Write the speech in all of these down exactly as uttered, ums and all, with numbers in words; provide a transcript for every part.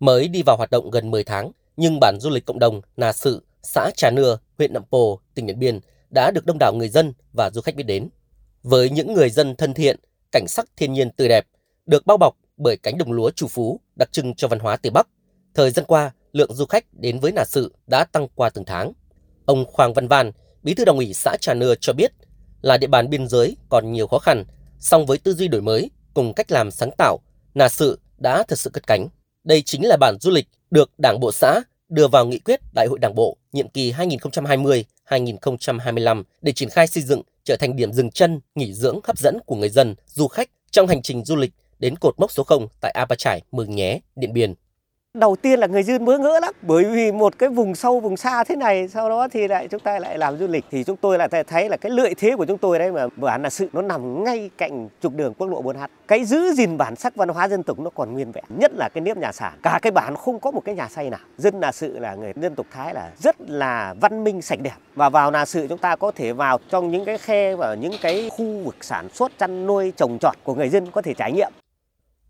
Mới đi vào hoạt động gần mười tháng, nhưng bản du lịch cộng đồng Nà Sự, xã Chà Nưa, huyện Nậm Pồ, tỉnh Điện Biên đã được đông đảo người dân và du khách biết đến. Với những người dân thân thiện, cảnh sắc thiên nhiên tươi đẹp, được bao bọc bởi cánh đồng lúa trù phú đặc trưng cho văn hóa Tây Bắc, thời gian qua, lượng du khách đến với Nà Sự đã tăng qua từng tháng. Ông Khoang Văn Văn, Bí thư Đảng ủy xã Chà Nưa cho biết, là địa bàn biên giới còn nhiều khó khăn, song với tư duy đổi mới cùng cách làm sáng tạo, Nà Sự đã thật sự cất cánh. Đây chính là bản du lịch được Đảng bộ xã đưa vào nghị quyết Đại hội Đảng bộ nhiệm kỳ hai nghìn không trăm hai mươi đến hai nghìn không trăm hai mươi lăm để triển khai xây dựng trở thành điểm dừng chân, nghỉ dưỡng hấp dẫn của người dân, du khách trong hành trình du lịch đến cột mốc số không tại A Pa Trải, Mường Nhé, Điện Biên. Đầu tiên là người dân bỡ ngỡ lắm, bởi vì một cái vùng sâu vùng xa thế này, sau đó thì lại chúng ta lại làm du lịch, thì chúng tôi lại thấy là cái lợi thế của chúng tôi đấy, mà bản Nà Sự nó nằm ngay cạnh trục đường quốc lộ bốn H. Cái giữ gìn bản sắc văn hóa dân tộc nó còn nguyên vẹn, nhất là cái nếp nhà sàn, cả cái bản không có một cái nhà xây nào. Dân Nà Sự là người dân tộc Thái là rất là văn minh sạch đẹp, và vào Nà Sự chúng ta có thể vào trong những cái khe và những cái khu vực sản xuất chăn nuôi trồng trọt của người dân có thể trải nghiệm.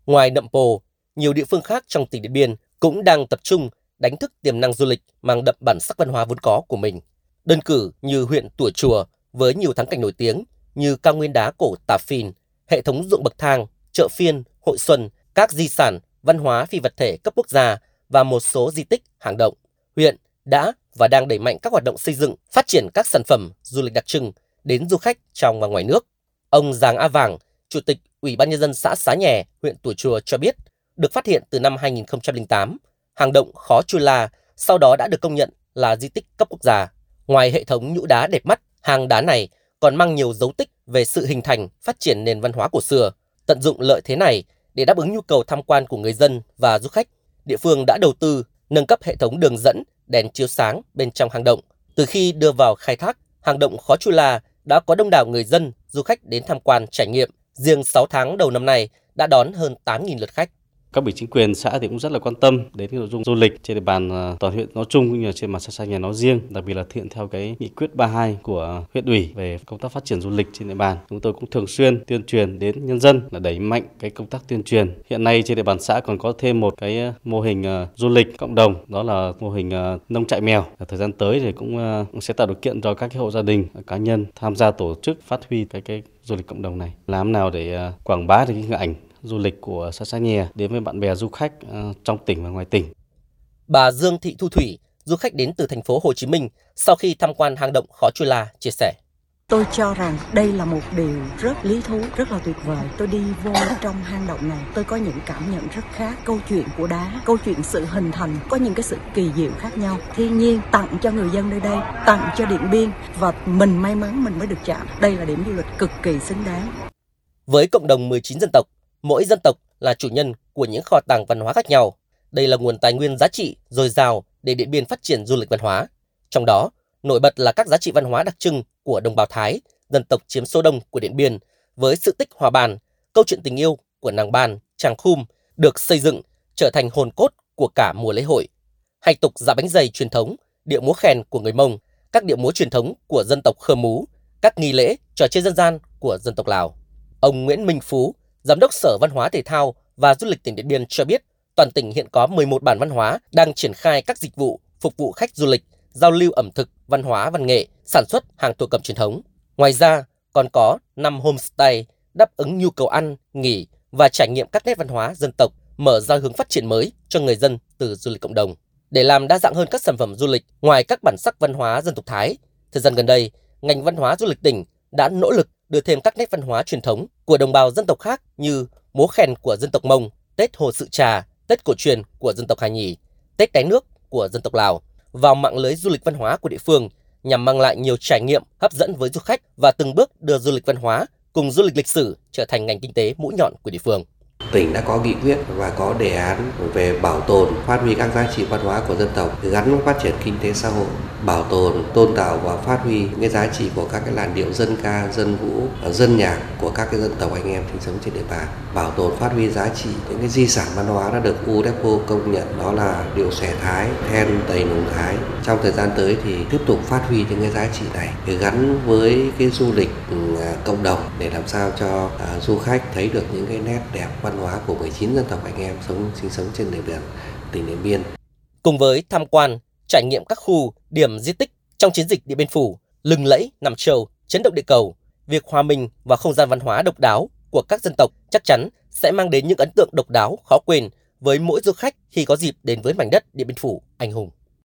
Ngoài Nậm Pồ, nhiều địa phương khác trong tỉnh Điện Biên cũng đang tập trung đánh thức tiềm năng du lịch mang đậm bản sắc văn hóa vốn có của mình. Đơn cử như huyện Tủa Chùa với nhiều thắng cảnh nổi tiếng như cao nguyên đá cổ Tà Phìn, hệ thống ruộng bậc thang, chợ phiên, hội xuân, các di sản văn hóa phi vật thể cấp quốc gia và một số di tích hàng động. Huyện đã và đang đẩy mạnh các hoạt động xây dựng, phát triển các sản phẩm du lịch đặc trưng đến du khách trong và ngoài nước. Ông Giàng A Vàng, Chủ tịch Ủy ban Nhân dân xã Xá Nhè, huyện Tủa Chùa cho biết, được phát hiện từ năm hai nghìn không trăm lẻ tám, hang động Khó Chua La sau đó đã được công nhận là di tích cấp quốc gia. Ngoài hệ thống nhũ đá đẹp mắt, hang đá này còn mang nhiều dấu tích về sự hình thành, phát triển nền văn hóa cổ xưa. Tận dụng lợi thế này để đáp ứng nhu cầu tham quan của người dân và du khách, địa phương đã đầu tư nâng cấp hệ thống đường dẫn, đèn chiếu sáng bên trong hang động. Từ khi đưa vào khai thác, hang động Khó Chua La đã có đông đảo người dân, du khách đến tham quan trải nghiệm. Riêng sáu tháng đầu năm nay đã đón hơn tám nghìn lượt khách. Các ủy chính quyền xã thì cũng rất là quan tâm đến cái nội dung du lịch trên địa bàn toàn huyện nói chung cũng như trên mặt xã Xá Nhè nói riêng, đặc biệt là thực hiện theo cái nghị quyết ba mươi hai của huyện ủy về công tác phát triển du lịch trên địa bàn. Chúng tôi cũng thường xuyên tuyên truyền đến nhân dân là đẩy mạnh cái công tác tuyên truyền. Hiện nay trên địa bàn xã còn có thêm một cái mô hình du lịch cộng đồng, đó là mô hình nông trại mèo. Thời gian tới thì cũng sẽ tạo điều kiện cho các cái hộ gia đình, cá nhân tham gia tổ chức phát huy cái cái du lịch cộng đồng này. Làm nào để quảng bá được cái hình ảnh du lịch của xã Xá Nhè đến với bạn bè du khách trong tỉnh và ngoài tỉnh. Bà Dương Thị Thu Thủy, du khách đến từ thành phố Hồ Chí Minh sau khi tham quan hang động Khó Chua La chia sẻ: Tôi cho rằng đây là một điều rất lý thú, rất là tuyệt vời. Tôi đi vô trong hang động này, tôi có những cảm nhận rất khác. Câu chuyện của đá, câu chuyện sự hình thành, có những cái sự kỳ diệu khác nhau. Thiên nhiên tặng cho người dân nơi đây, tặng cho Điện Biên và mình may mắn mình mới được chạm. Đây là điểm du lịch cực kỳ xứng đáng. Với cộng đồng mười chín dân tộc, mỗi dân tộc là chủ nhân của những kho tàng văn hóa khác nhau. Đây là nguồn tài nguyên giá trị dồi dào để Điện Biên phát triển du lịch văn hóa. Trong đó, nổi bật là các giá trị văn hóa đặc trưng của đồng bào Thái, dân tộc chiếm số đông của Điện Biên, với sự tích Hòa Bản, câu chuyện tình yêu của nàng Bàn, chàng Khum được xây dựng trở thành hồn cốt của cả mùa lễ hội. Hay tục giã bánh dày truyền thống, điệu múa khen của người Mông, các điệu múa truyền thống của dân tộc Khơ Mú, các nghi lễ, trò chơi dân gian của dân tộc Lào. Ông Nguyễn Minh Phú, Giám đốc Sở Văn hóa Thể thao và Du lịch tỉnh Điện Biên cho biết, toàn tỉnh hiện có mười một bản văn hóa đang triển khai các dịch vụ phục vụ khách du lịch, giao lưu ẩm thực, văn hóa, văn nghệ, sản xuất hàng thổ cẩm truyền thống. Ngoài ra, còn có năm homestay đáp ứng nhu cầu ăn, nghỉ và trải nghiệm các nét văn hóa dân tộc, mở ra hướng phát triển mới cho người dân từ du lịch cộng đồng. Để làm đa dạng hơn các sản phẩm du lịch ngoài các bản sắc văn hóa dân tộc Thái, thời gian gần đây, ngành văn hóa du lịch tỉnh đã nỗ lực đưa thêm các nét văn hóa truyền thống của đồng bào dân tộc khác như múa khen của dân tộc Mông, Tết Hồ Sự Chà, Tết cổ truyền của dân tộc Hà Nhì, Tết Đáy Nước của dân tộc Lào vào mạng lưới du lịch văn hóa của địa phương nhằm mang lại nhiều trải nghiệm hấp dẫn với du khách và từng bước đưa du lịch văn hóa cùng du lịch lịch sử trở thành ngành kinh tế mũi nhọn của địa phương. Tỉnh đã có nghị quyết và có đề án về bảo tồn, phát huy các giá trị văn hóa của dân tộc, gắn với phát triển kinh tế xã hội, bảo tồn, tôn tạo và phát huy những cái giá trị của các cái làn điệu dân ca, dân vũ, dân nhạc của các cái dân tộc anh em sinh sống trên địa bàn, bảo tồn phát huy giá trị những cái di sản văn hóa đã được UNESCO công nhận, đó là điệu xòe Thái, then Tây Nùng Thái. Trong thời gian tới thì tiếp tục phát huy những cái giá trị này gắn với cái du lịch cộng đồng để làm sao cho uh, du khách thấy được những cái nét đẹp văn hóa của mười chín dân tộc anh em sống sinh sống trên địa bàn tỉnh Điện Biên. Cùng với tham quan, trải nghiệm các khu, điểm di tích trong chiến dịch Điện Biên Phủ, lừng lẫy, nằm trầu, chấn động địa cầu, việc hòa mình vào không gian văn hóa độc đáo của các dân tộc chắc chắn sẽ mang đến những ấn tượng độc đáo, khó quên với mỗi du khách khi có dịp đến với mảnh đất Điện Biên Phủ anh hùng.